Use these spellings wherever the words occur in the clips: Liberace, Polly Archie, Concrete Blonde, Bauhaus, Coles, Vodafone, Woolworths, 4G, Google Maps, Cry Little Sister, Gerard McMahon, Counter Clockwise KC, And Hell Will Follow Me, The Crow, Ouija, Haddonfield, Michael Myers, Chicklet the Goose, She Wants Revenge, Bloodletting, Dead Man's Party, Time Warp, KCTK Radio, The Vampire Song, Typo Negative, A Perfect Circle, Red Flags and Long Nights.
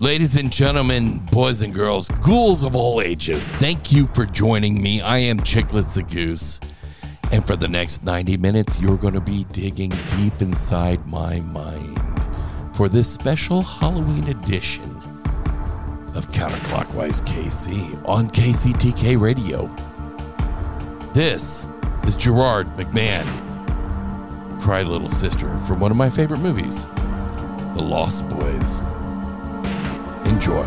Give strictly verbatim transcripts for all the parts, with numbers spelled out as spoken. Ladies and gentlemen, boys and girls, ghouls of all ages, thank you for joining me. I am Chicklet the Goose. And for the next ninety minutes, you're going to be digging deep inside my mind for this special Halloween edition of Counterclockwise K C on K C T K Radio. This is Gerard McMahon, Cry Little Sister, from one of my favorite movies, The Lost Boys. Enjoy.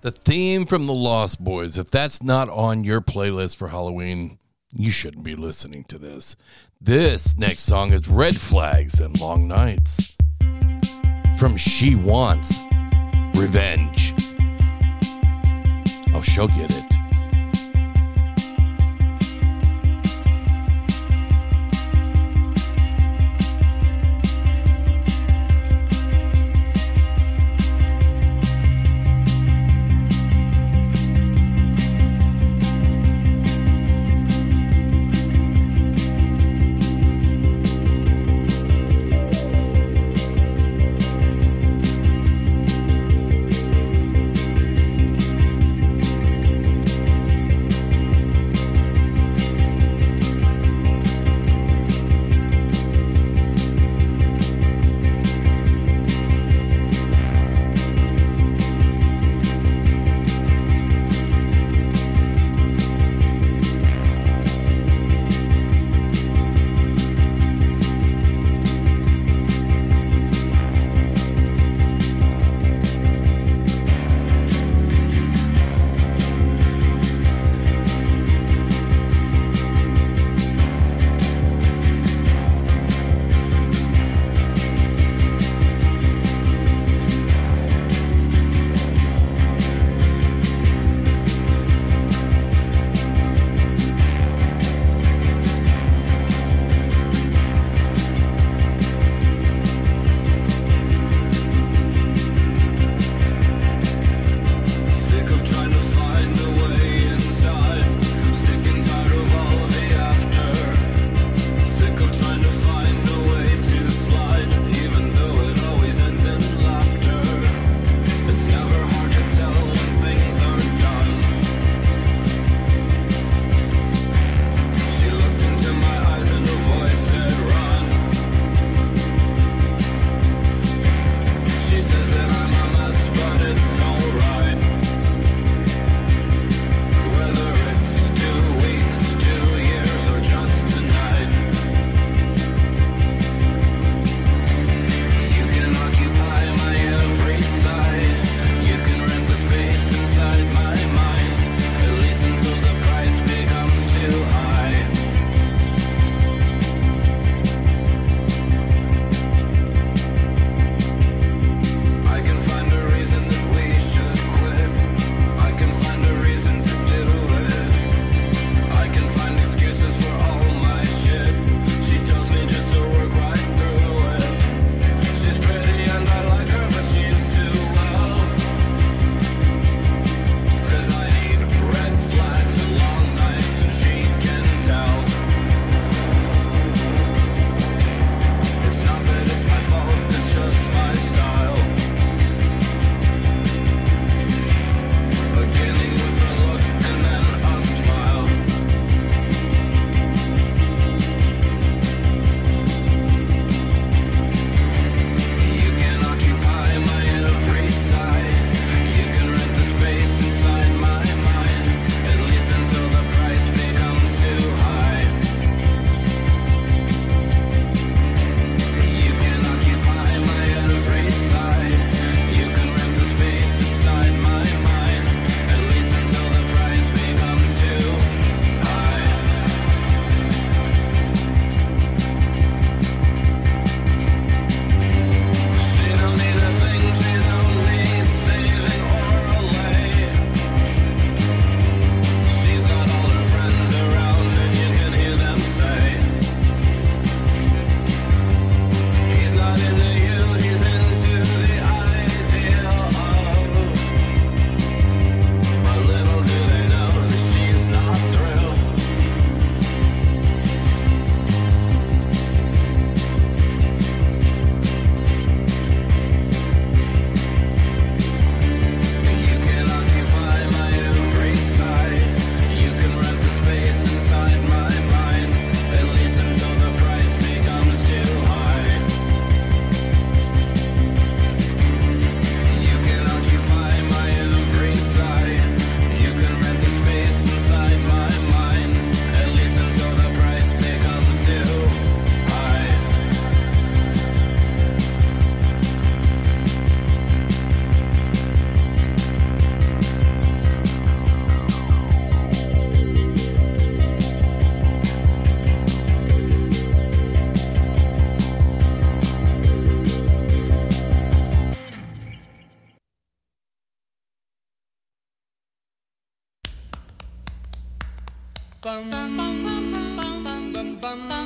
The theme from The Lost Boys. If that's not on your playlist for Halloween, you shouldn't be listening to this. This next song is Red Flags and Long Nights from She Wants Revenge. Oh, she'll get it.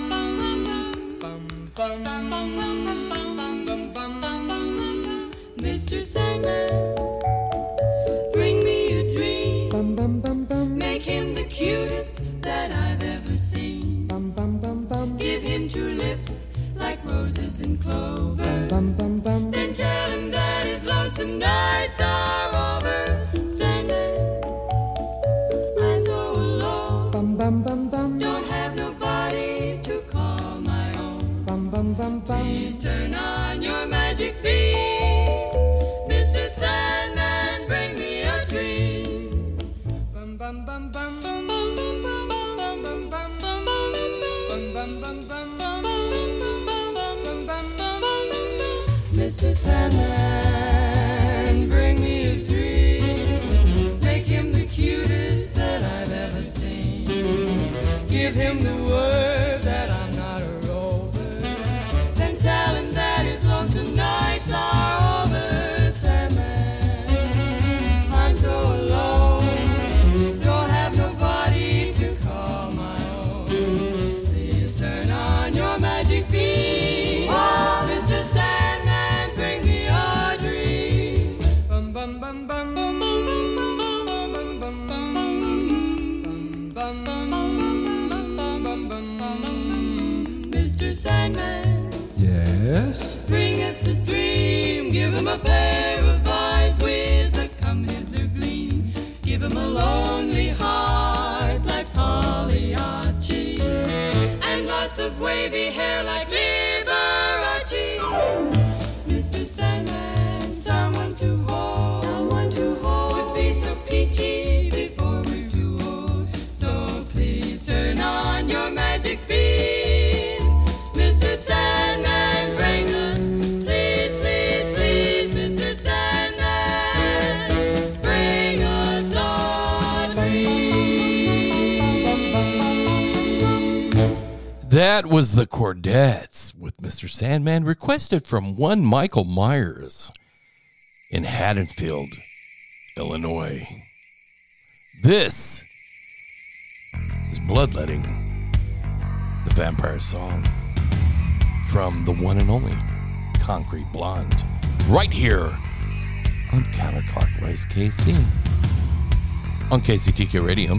Mister Sandman, bring me a dream. Bum, bum, bum, bum. Make him the cutest that I've ever seen. Bum, bum, bum, bum. Give him two lips like roses and clover. Bum, bum, bum, bum. Then tell him that his lonesome nights are over. Sandman, I'm so alone. Bum, bum, bum, bum. Don't have nobody to call my own. Bum, bum, bum, bum. Please turn on your magic beam. Sandman, bring me a dream. Bum bum bum bum bum bum bum bum bum bum bum bum bum bum bum. Mister Sandman, bring me a dream. Make him the cutest that I've ever seen. Give him the word that I'm not a rover. Then tell him that his lonesome nights are over. Sandman, yes, bring us a dream. Give him a pair of eyes with a come hither gleam. Give him a lonely heart like Polly Archie, and lots of wavy hair like Liberace. Mister Sandman, someone to hold, someone to hold would be so peachy before we're too old. So please turn on your magic beam. Mister Sandman, bring us, please, please, please, Mister Sandman, bring us a dream. That was the Chordettes with Mister Sandman, requested from one Michael Myers in Haddonfield, Illinois. This is Bloodletting, the Vampire Song, from the one and only Concrete Blonde, right here on Counterclockwise K C on K C T K Radio.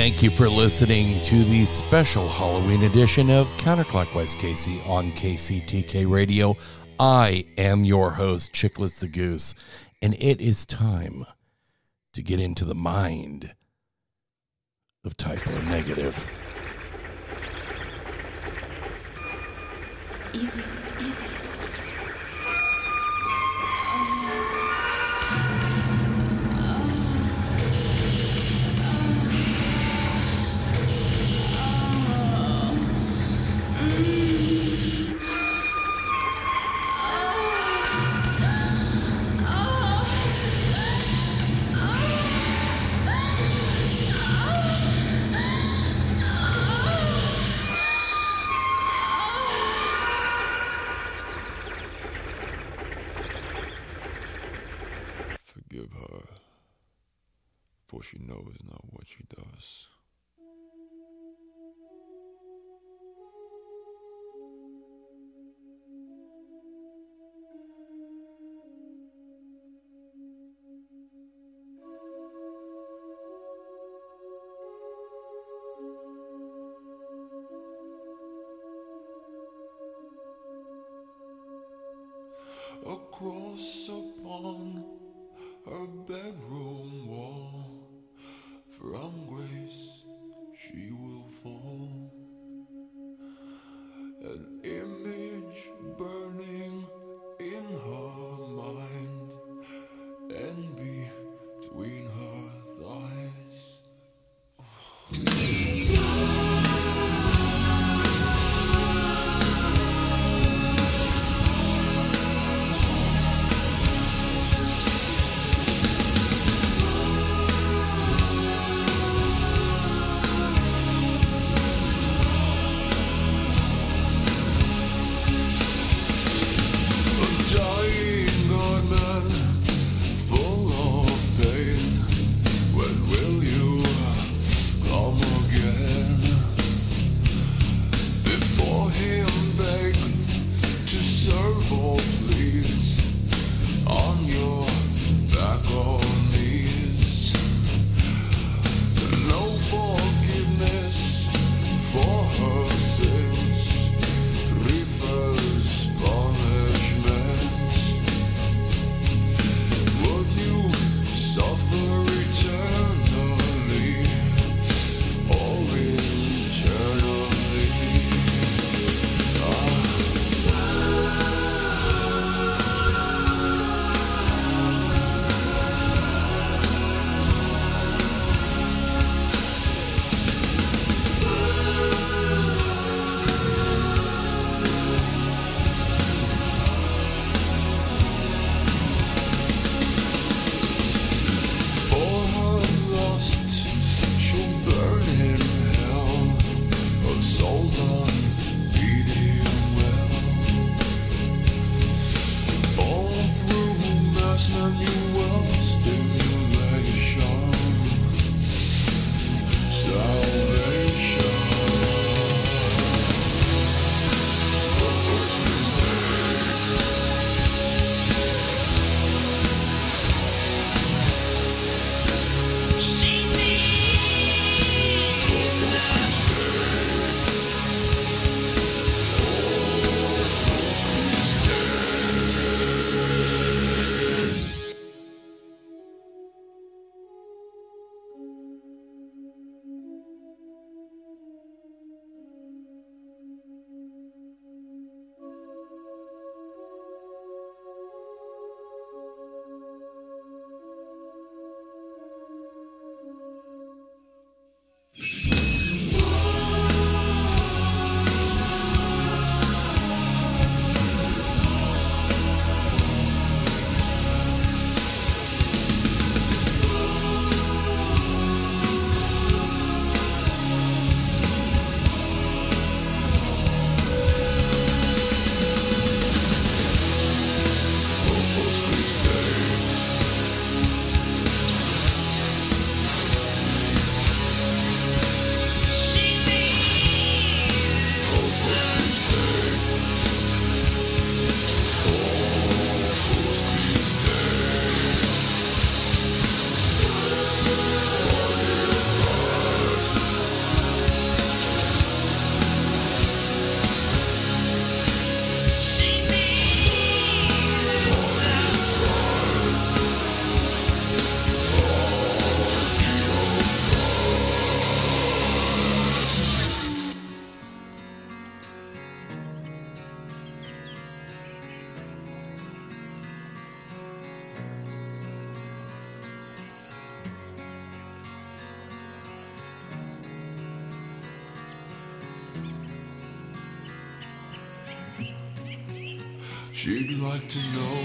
Thank you for listening to the special Halloween edition of Counterclockwise K C on K C T K Radio. I am your host, Chicklet the Goose, and it is time to get into the mind of Typo Negative. Easy, easy. She knows not what she does. Across upon her bedroom wall, from grace she will fall, an image burning in her mind and between her thighs. she'd like to know.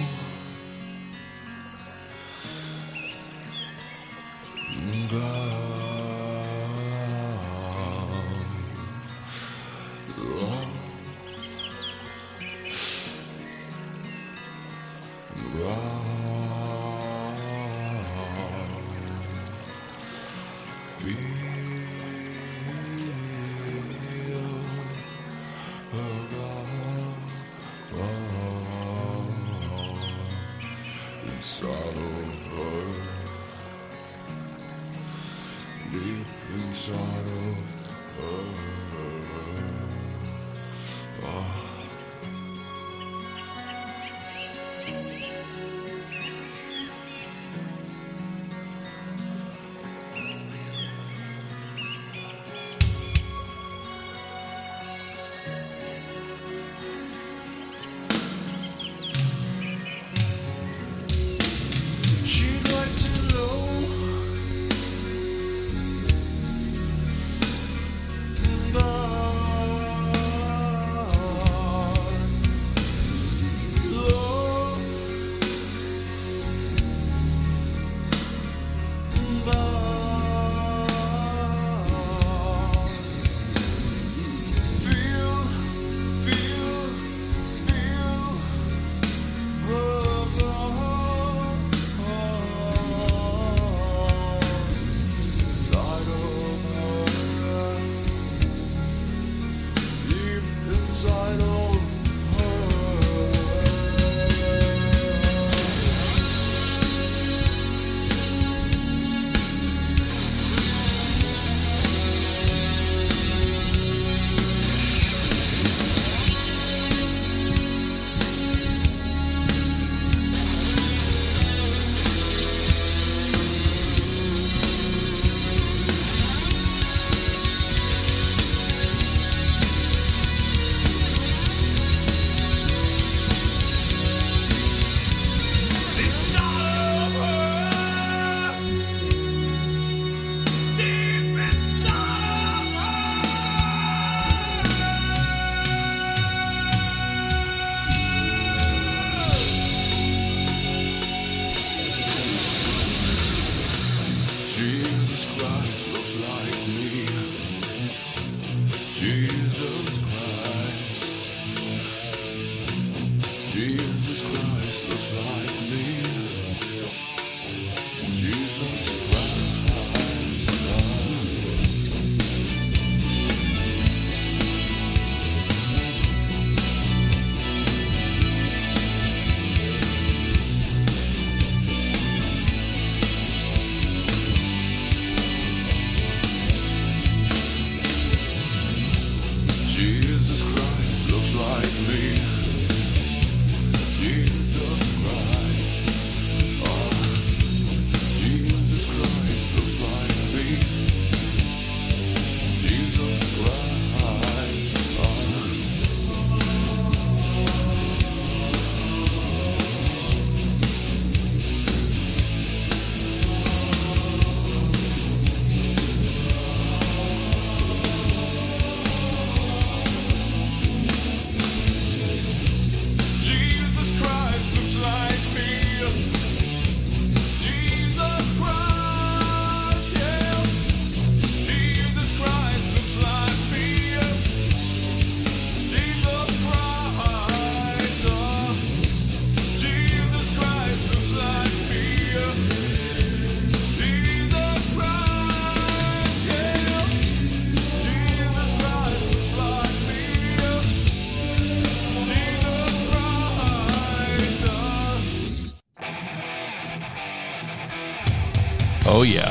Oh yeah,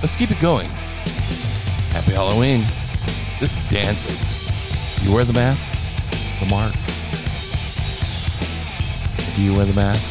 let's keep it going. Happy Halloween. This is Dancing. You wear the mask, the mark. Do you wear the mask?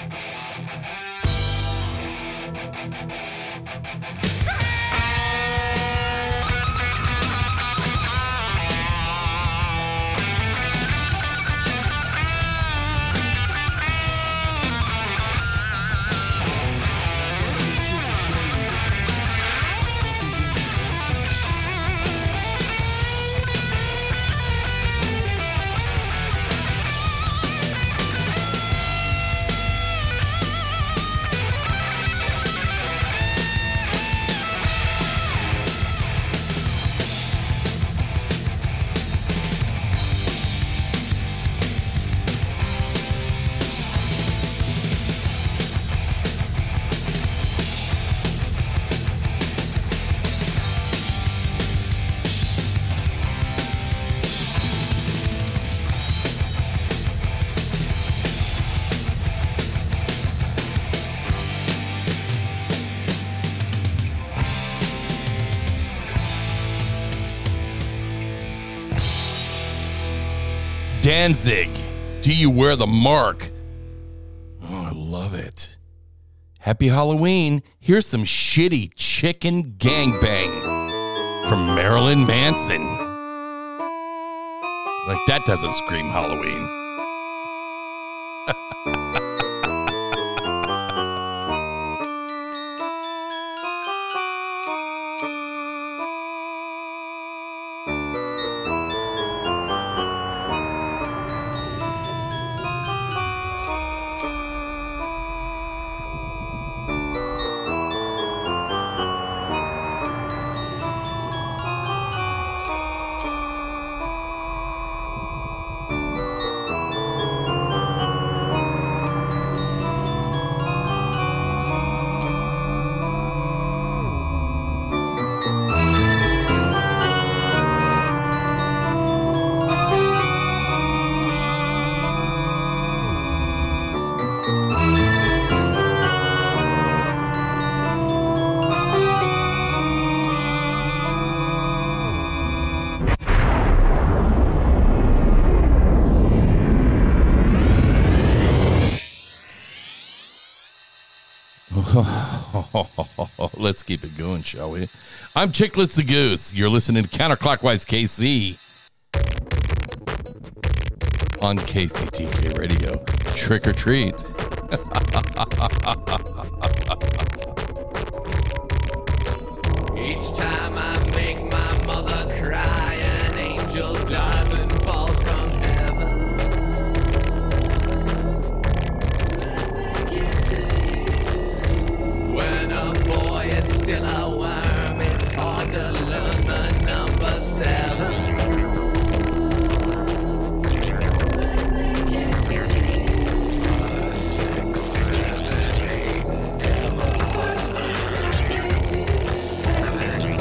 Ganzig, do you wear the mark? Oh, I love it. Happy Halloween. Here's some shitty chicken gangbang from Marilyn Manson. Like, that doesn't scream Halloween. Let's keep it going, shall we? I'm Chicklet the Goose. You're listening to Counterclockwise K C on K C T K Radio. Trick or treat. Each time I make my mother cry, an angel dies and falls from heaven. When a boy it's still a worm, it's hard to learn the number seven. Six, seven, eight, never first, eight, seven,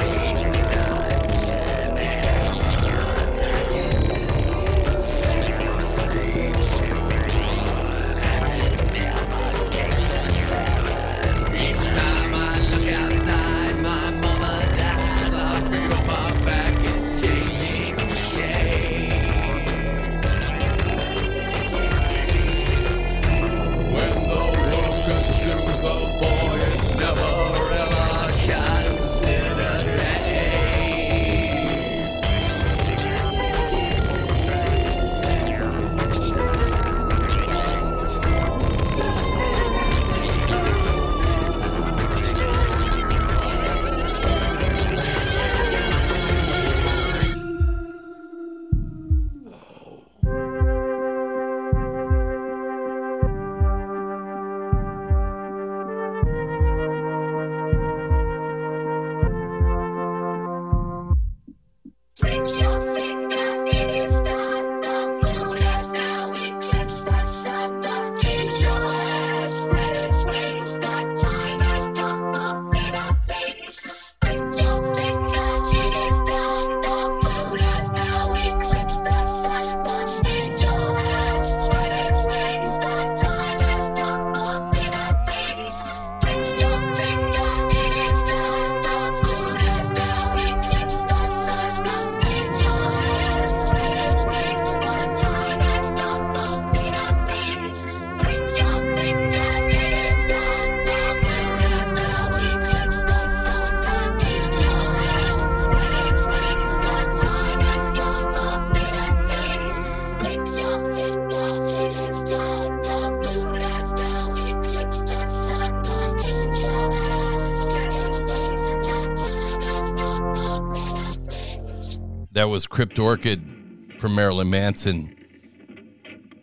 That was Crypt Orchid from Marilyn Manson.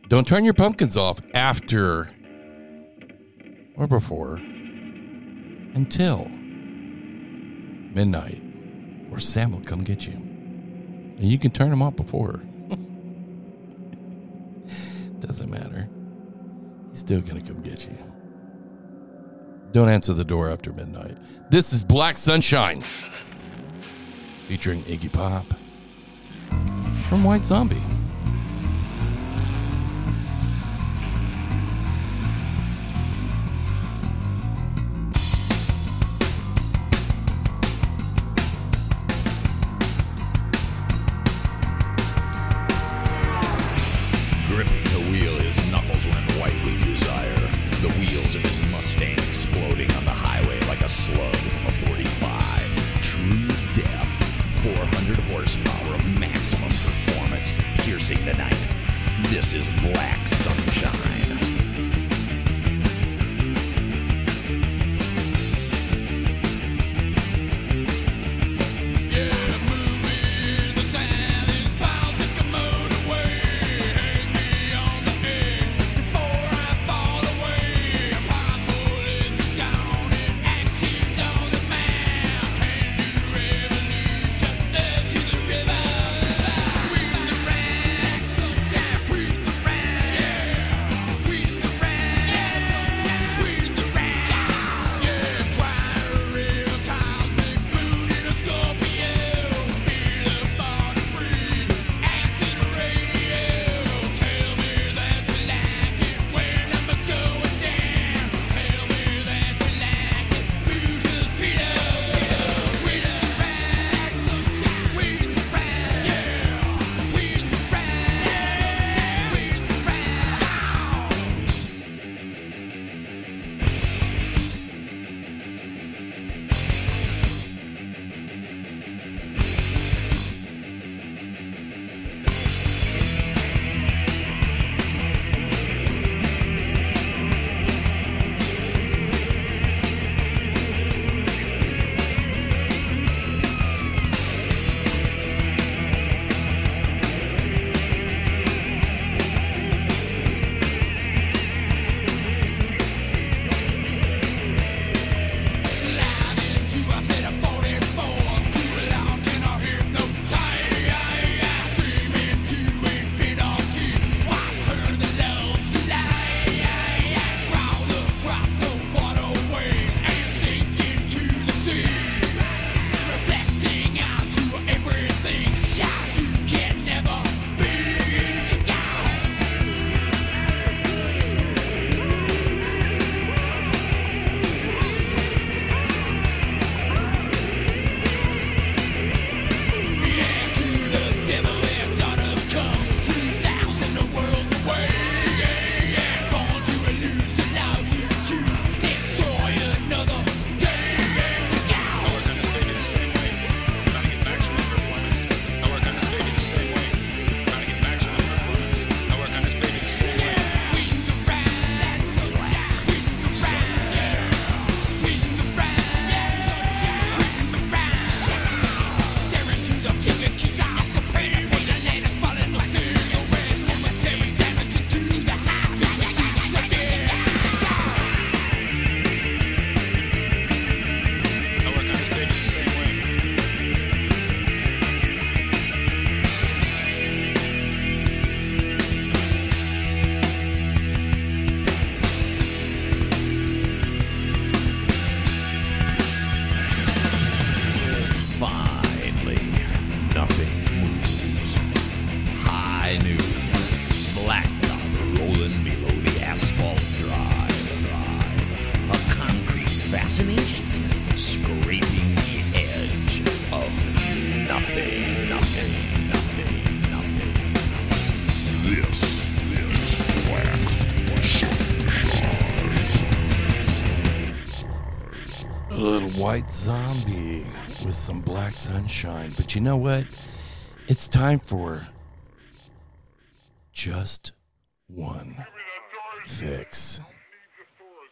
Don't turn your pumpkins off after or before until midnight, or Sam will come get you. And you can turn them off before. Doesn't matter. He's still going to come get you. Don't answer the door after midnight. This is Black Sunshine, featuring Iggy Pop from White Zombie. White Zombie with some Black Sunshine. But you know what? It's time for Just One Fix.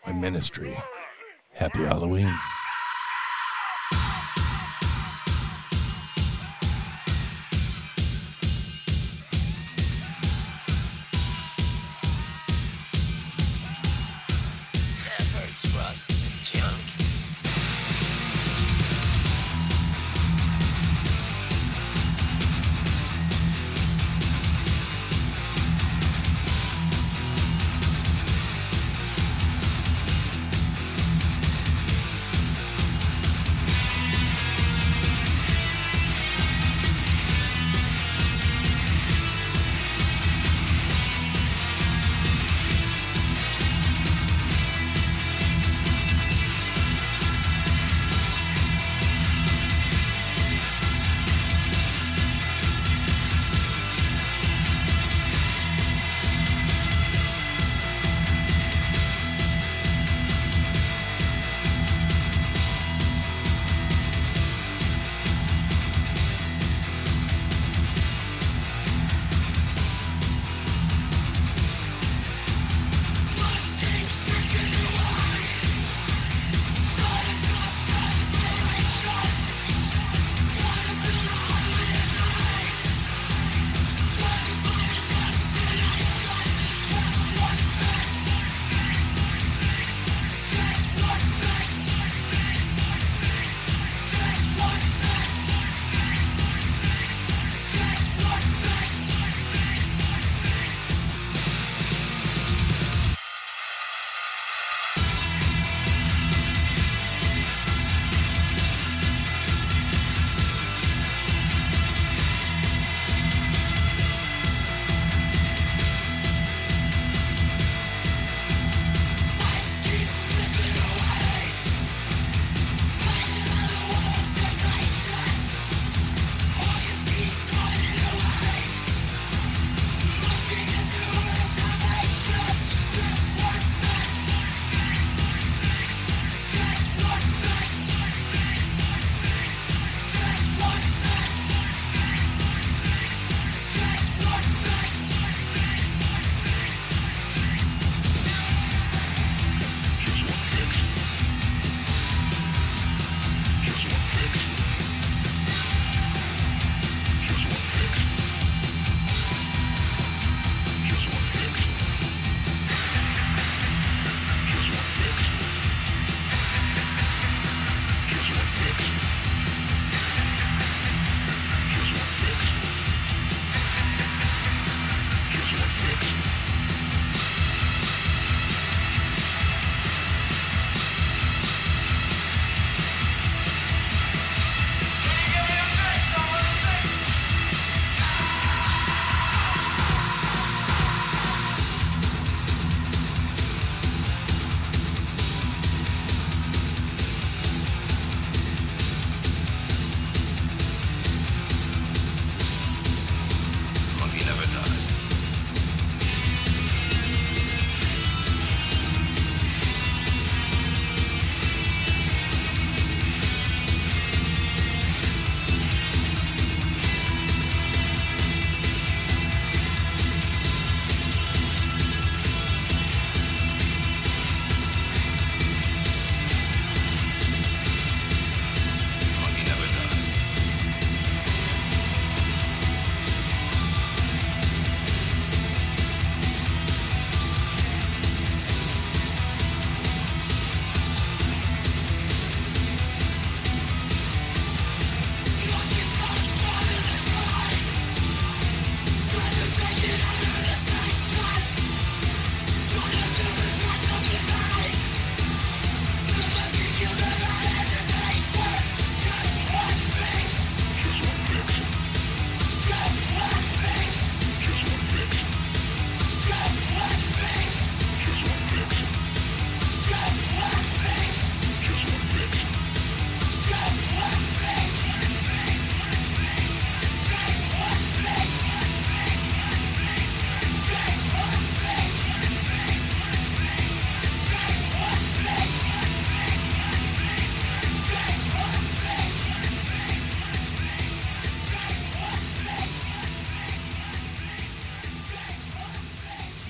My Ministry. Happy Halloween. trust junk.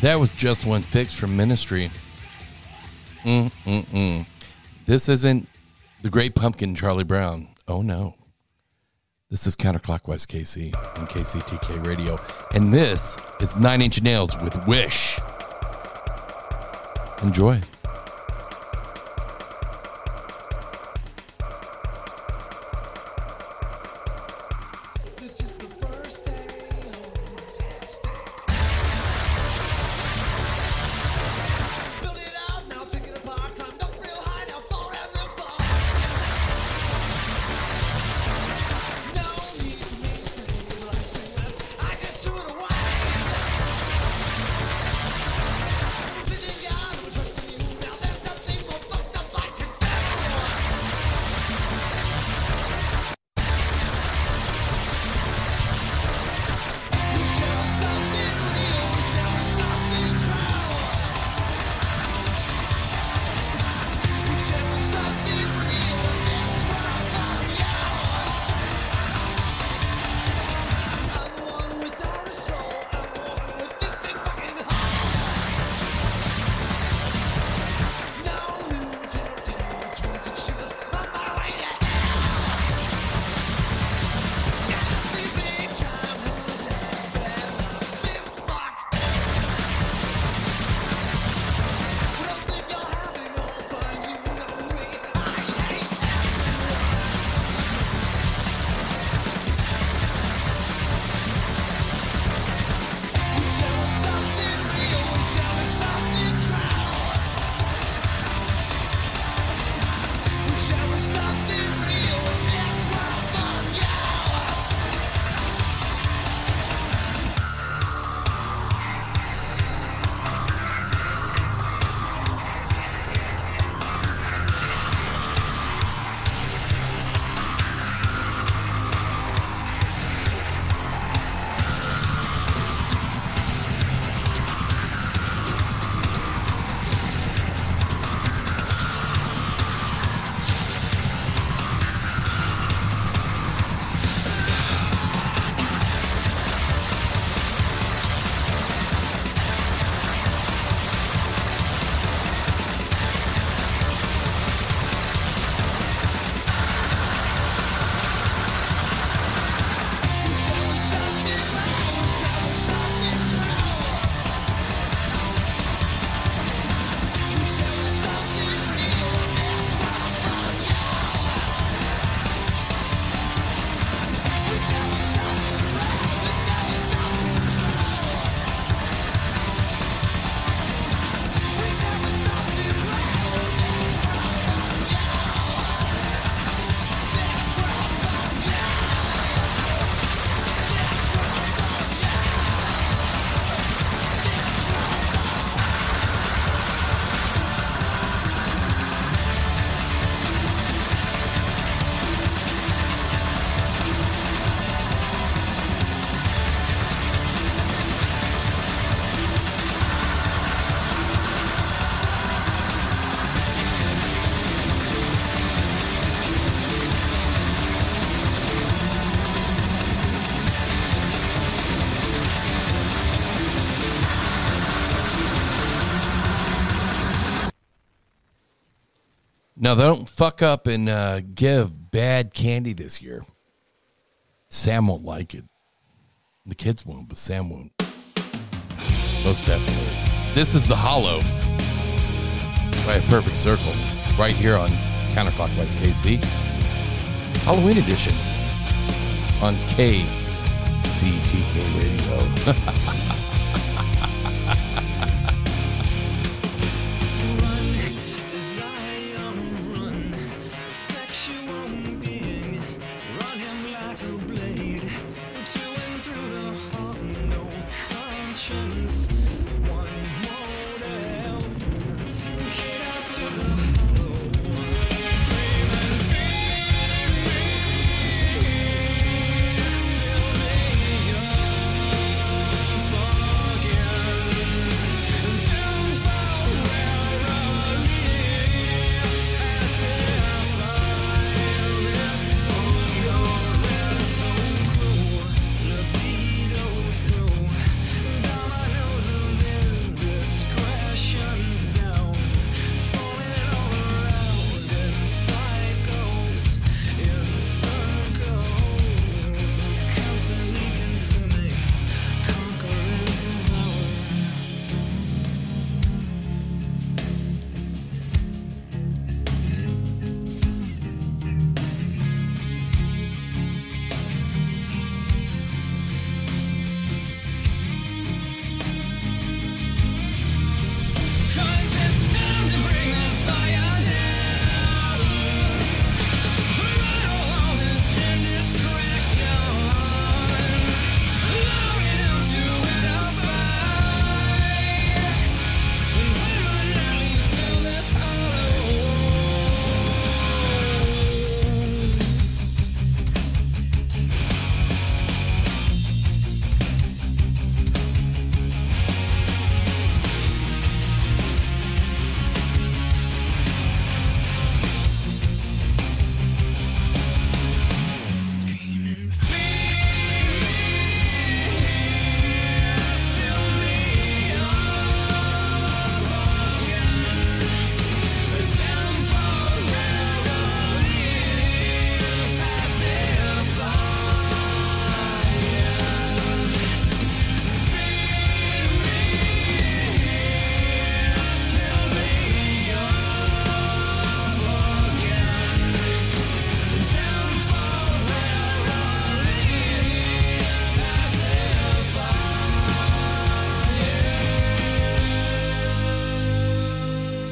That was Just One Fix from Ministry. Mm-mm-mm. This isn't The Great Pumpkin, Charlie Brown. Oh, no. This is Counterclockwise K C on K C T K Radio. And this is Nine Inch Nails with Wish. Enjoy. Now, they don't fuck up and uh, give bad candy this year. Sam won't like it. The kids won't, but Sam won't. Most definitely. This is The Hollow. By a perfect circle. Right here on Counterclockwise K C. Halloween edition. On K C T K Radio.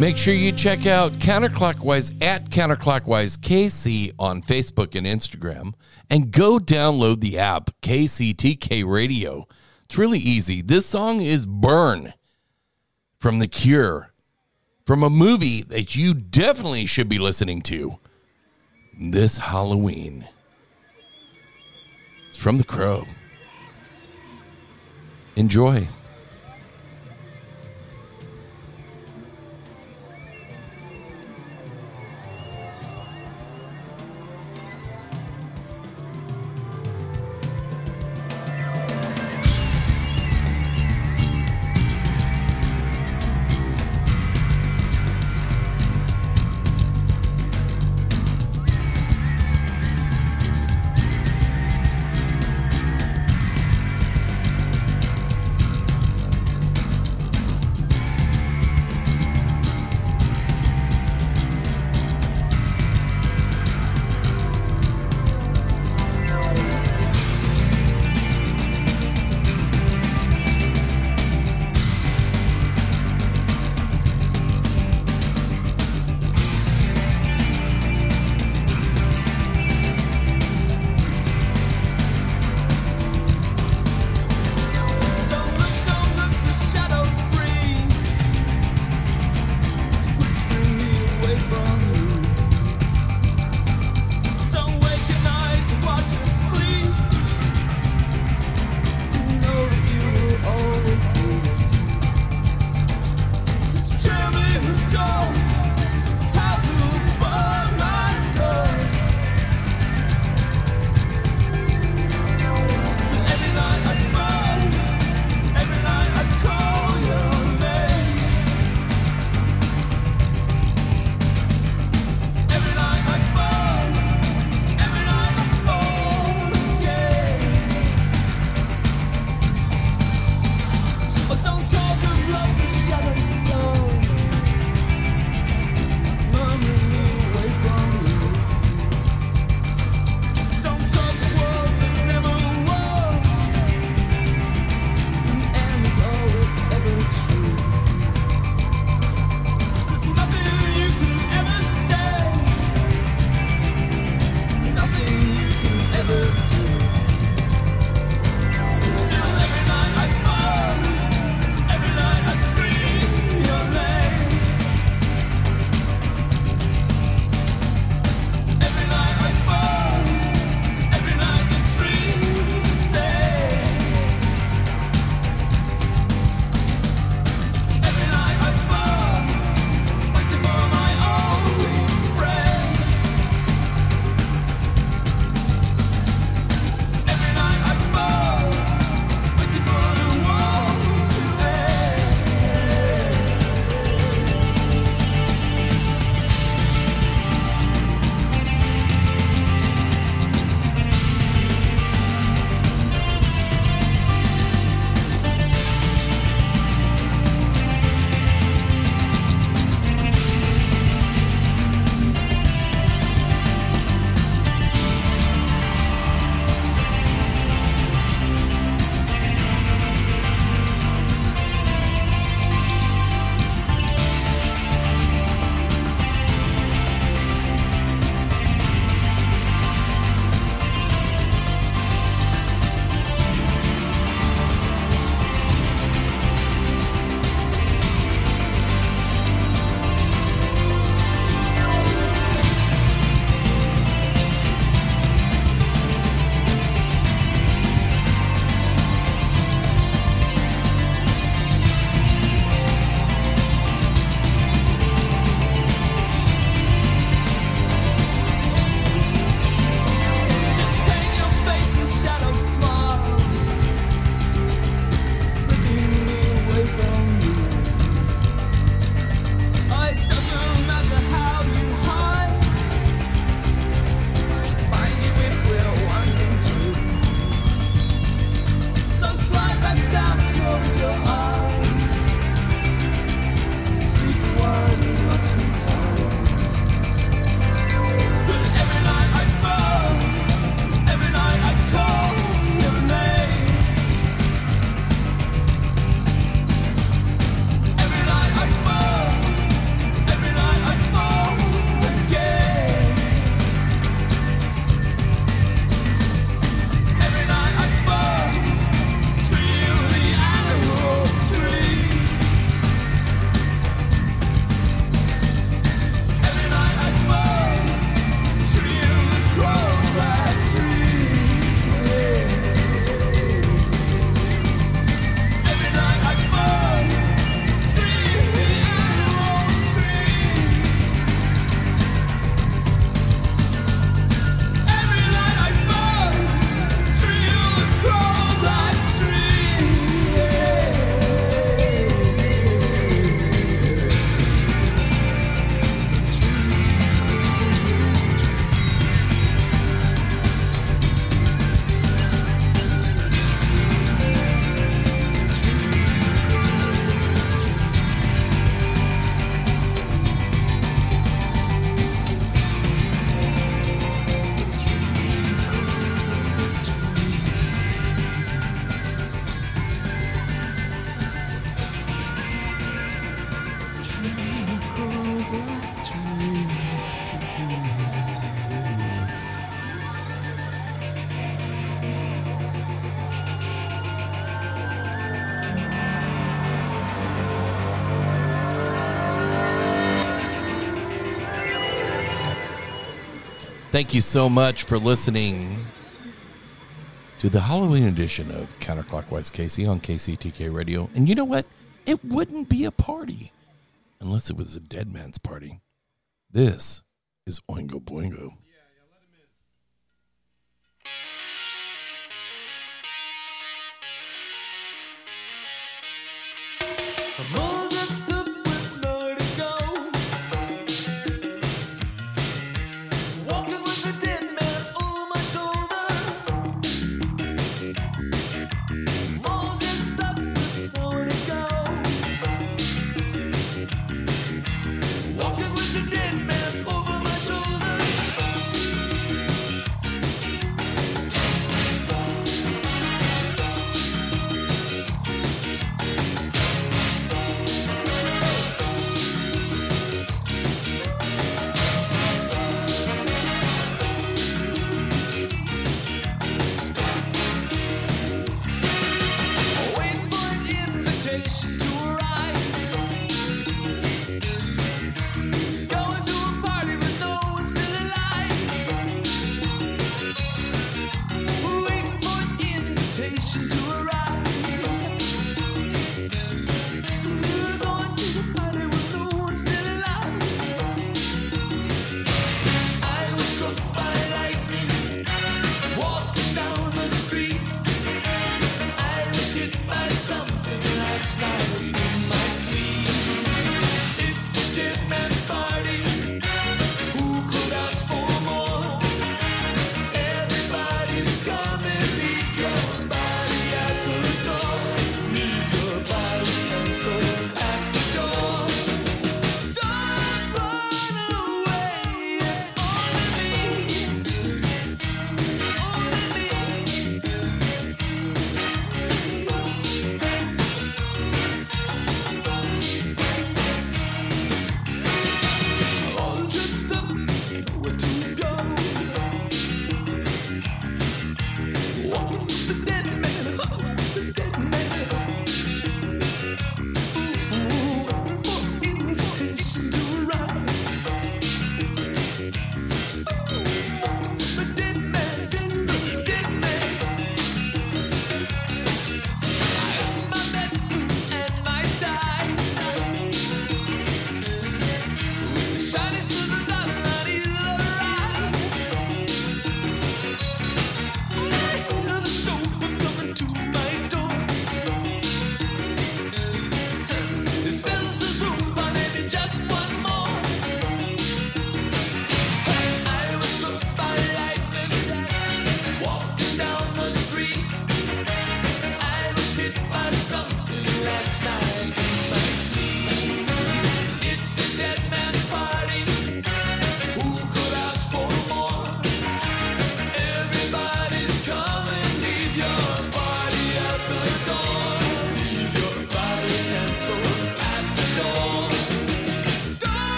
Make sure you check out Counterclockwise at Counterclockwise K C on Facebook and Instagram, and go download the app K C T K Radio. It's really easy. This song is Burn from The Cure, from a movie that you definitely should be listening to this Halloween. It's from The Crow. Enjoy. Thank you so much for listening to the Halloween edition of Counterclockwise K C on K C T K Radio. And you know what? It wouldn't be a party unless it was a dead man's party. This is Oingo Boingo. Yeah,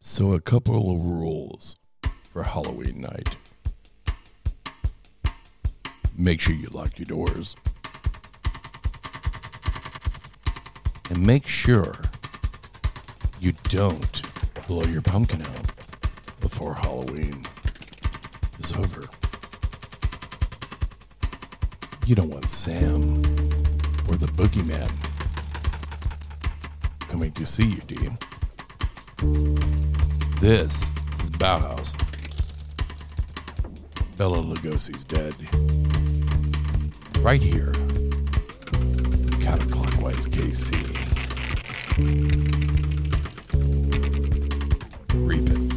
So a couple of rules for Halloween night. Make sure you lock your doors. And make sure you don't blow your pumpkin out before Halloween is over. You don't want Sam or the boogeyman coming to see you, do you? This is Bauhaus. Bela Lugosi's dead. Right here, Counterclockwise K C. Reap it.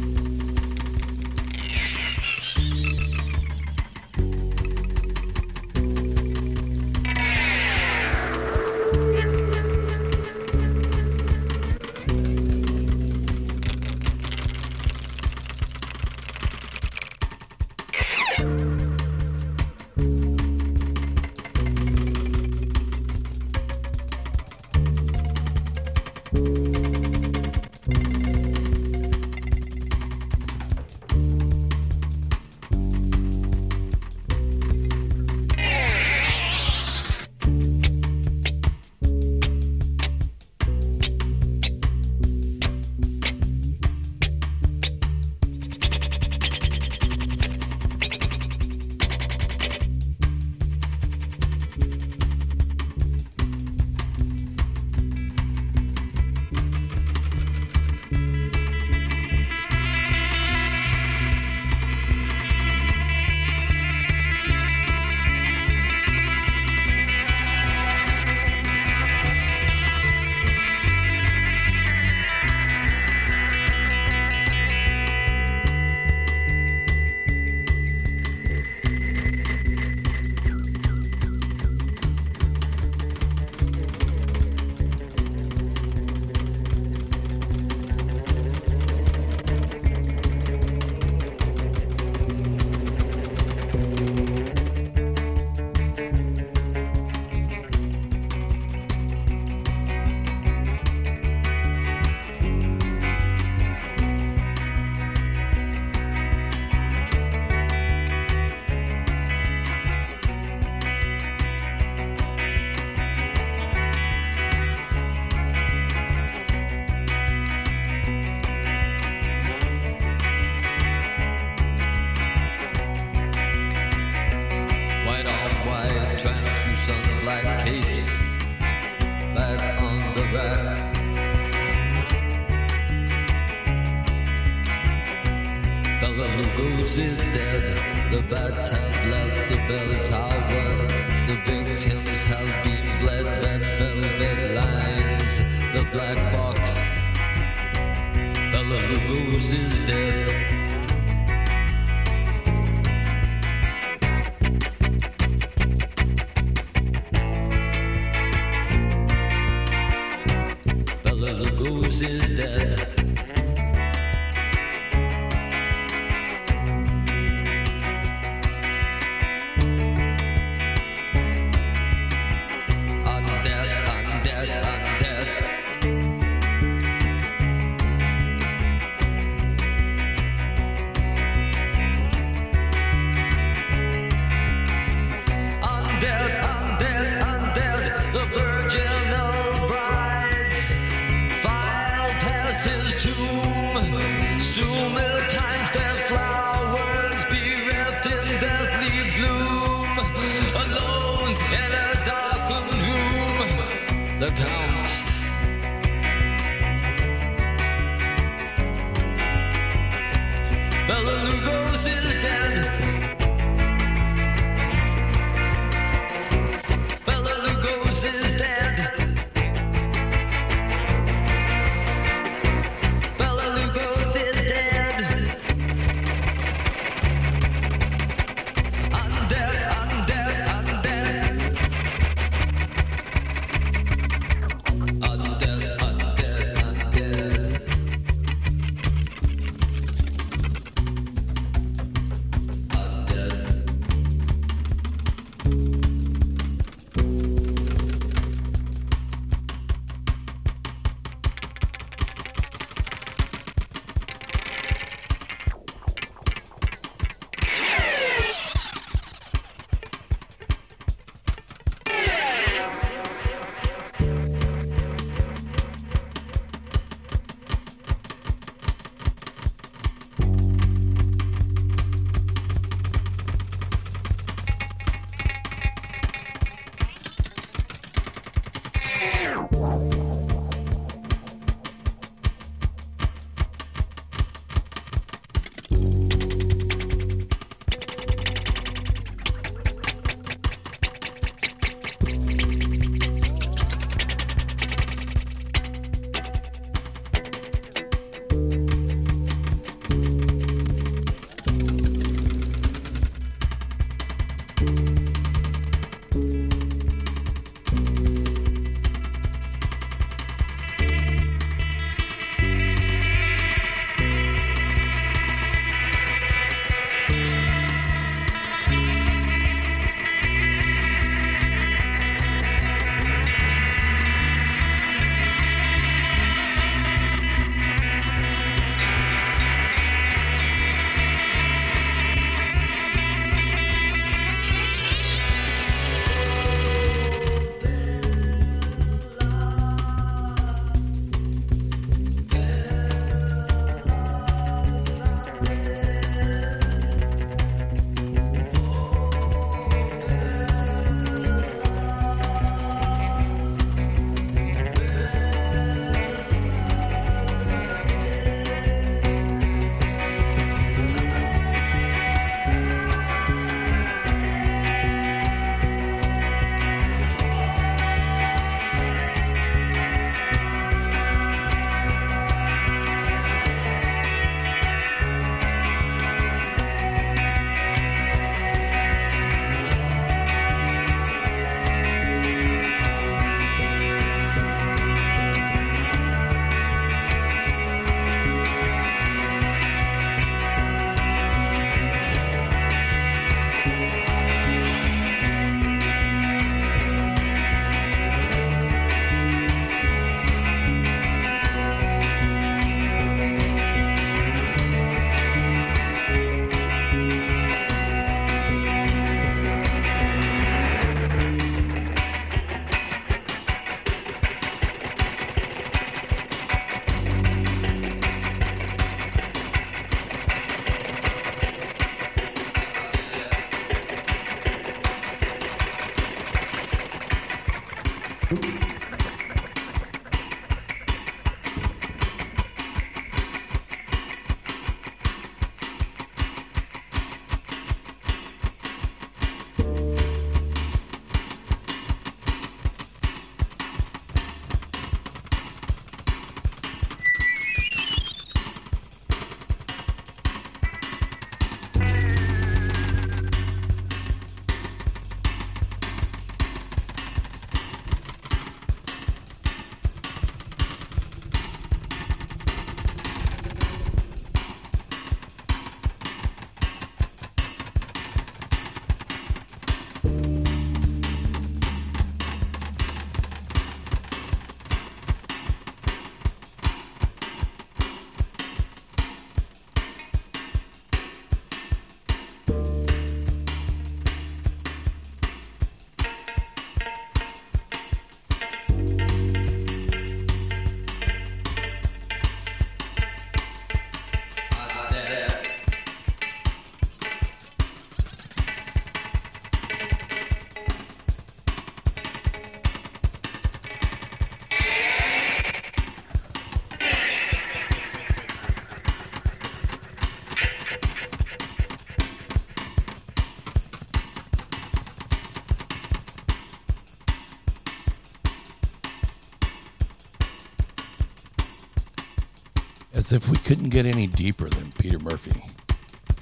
As if we couldn't get any deeper than Peter Murphy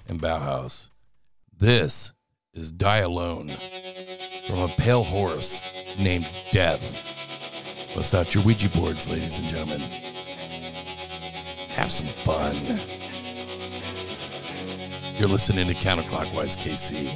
and Bauhaus, this is Die Alone from A Pale Horse Named Death. Bust out your Ouija boards, ladies and gentlemen. Have some fun. You're listening to Counterclockwise K C.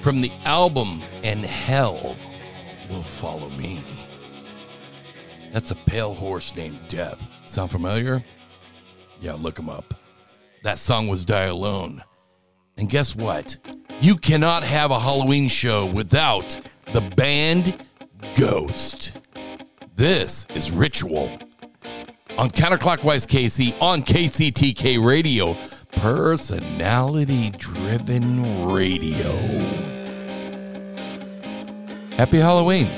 from the album And Hell Will Follow Me. That's A Pale Horse Named Death. Sound familiar? Yeah, look him up. That song was Die Alone. And guess what? You cannot have a Halloween show without the band Ghost. This is Ritual on Counterclockwise K C on K C T K Radio, personality-driven radio. Happy Halloween.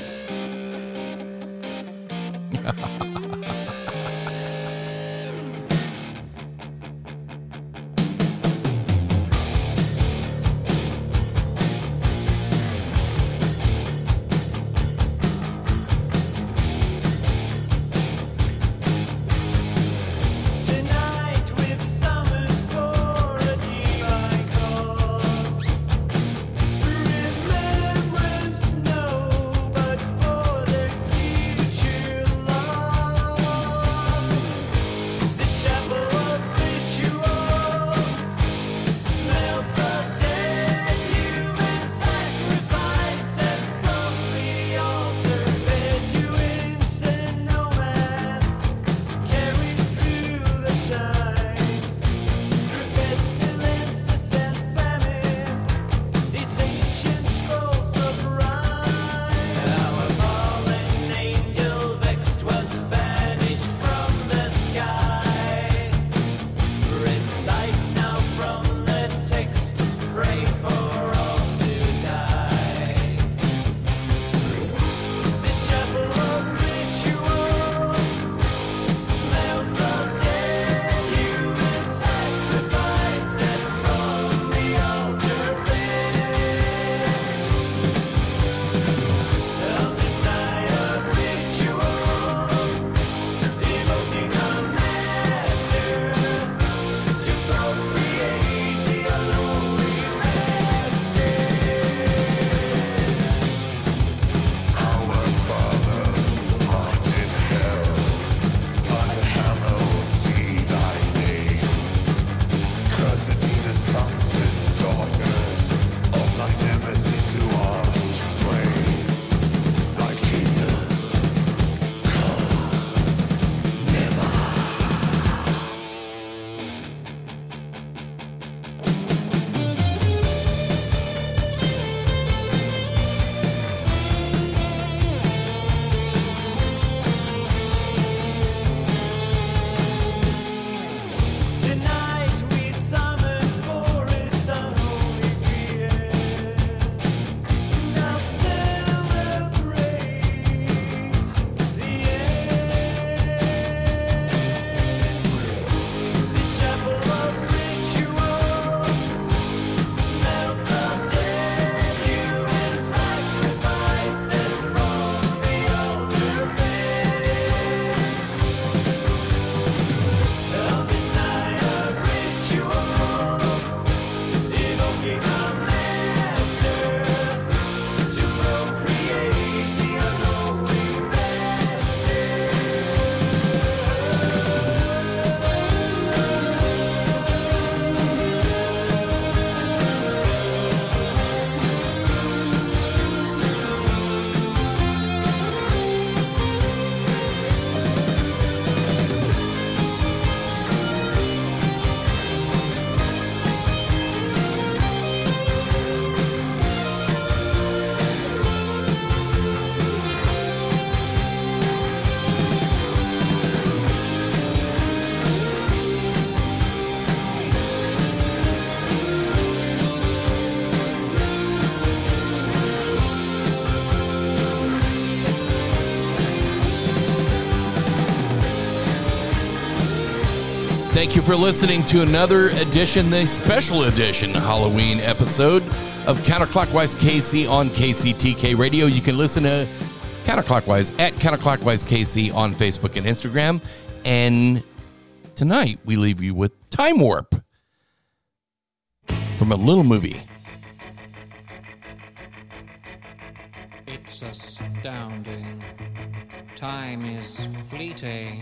Thank you for listening to another edition, the special edition Halloween episode of Counterclockwise K C on K C T K Radio. You can listen to Counterclockwise at Counterclockwise K C on Facebook and Instagram. And tonight we leave you with Time Warp from a little movie. It's astounding. Time is fleeting.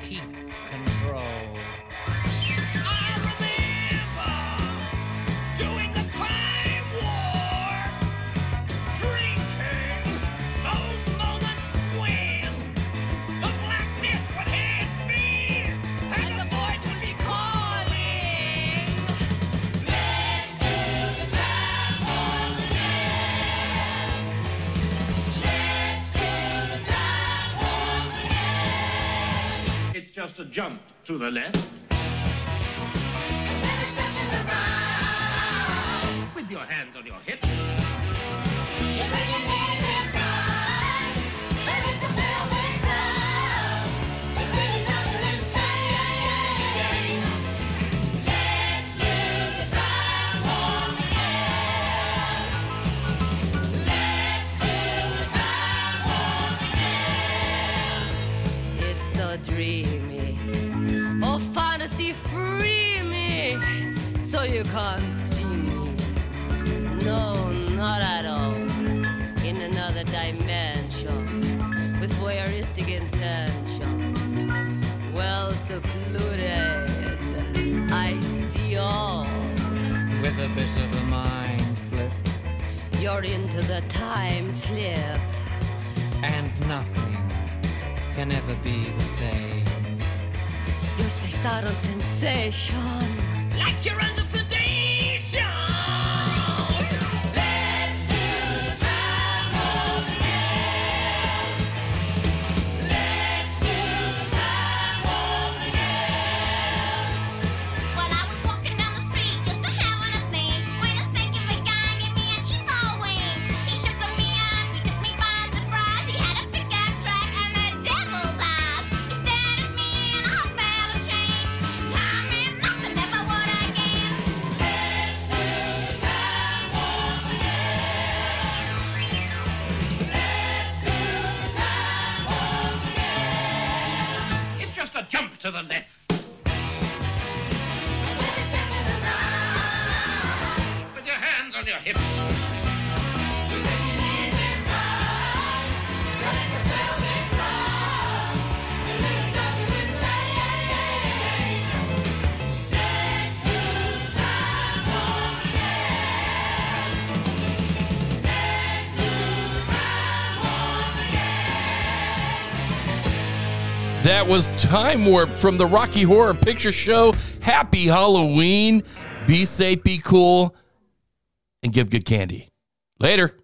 keep control. I remember doing the Time Warp, drinking those moments when the blackness would hit me and the void would be calling. Let's do the Time Warp again. Let's do the Time Warp again. It's just a jump to the left. With your hands on your hips. You're bringing me some time. Where is the velvet crust? It really does you insane. Let's do the Time Warp again. Let's do the Time Warp again. It's so dreamy. Oh, fantasy free me. So you can't see me. No, not at all. In another dimension, with voyeuristic intention, well secluded, I see all. With a bit of a mind flip, you're into the time slip, and nothing can ever be the same. You're spaced out on sensation, like you're under sedation. To the left. With a step to the right. With your hands on your hips. That was Time Warp from the Rocky Horror Picture Show. Happy Halloween. Be safe, be cool, and give good candy. Later.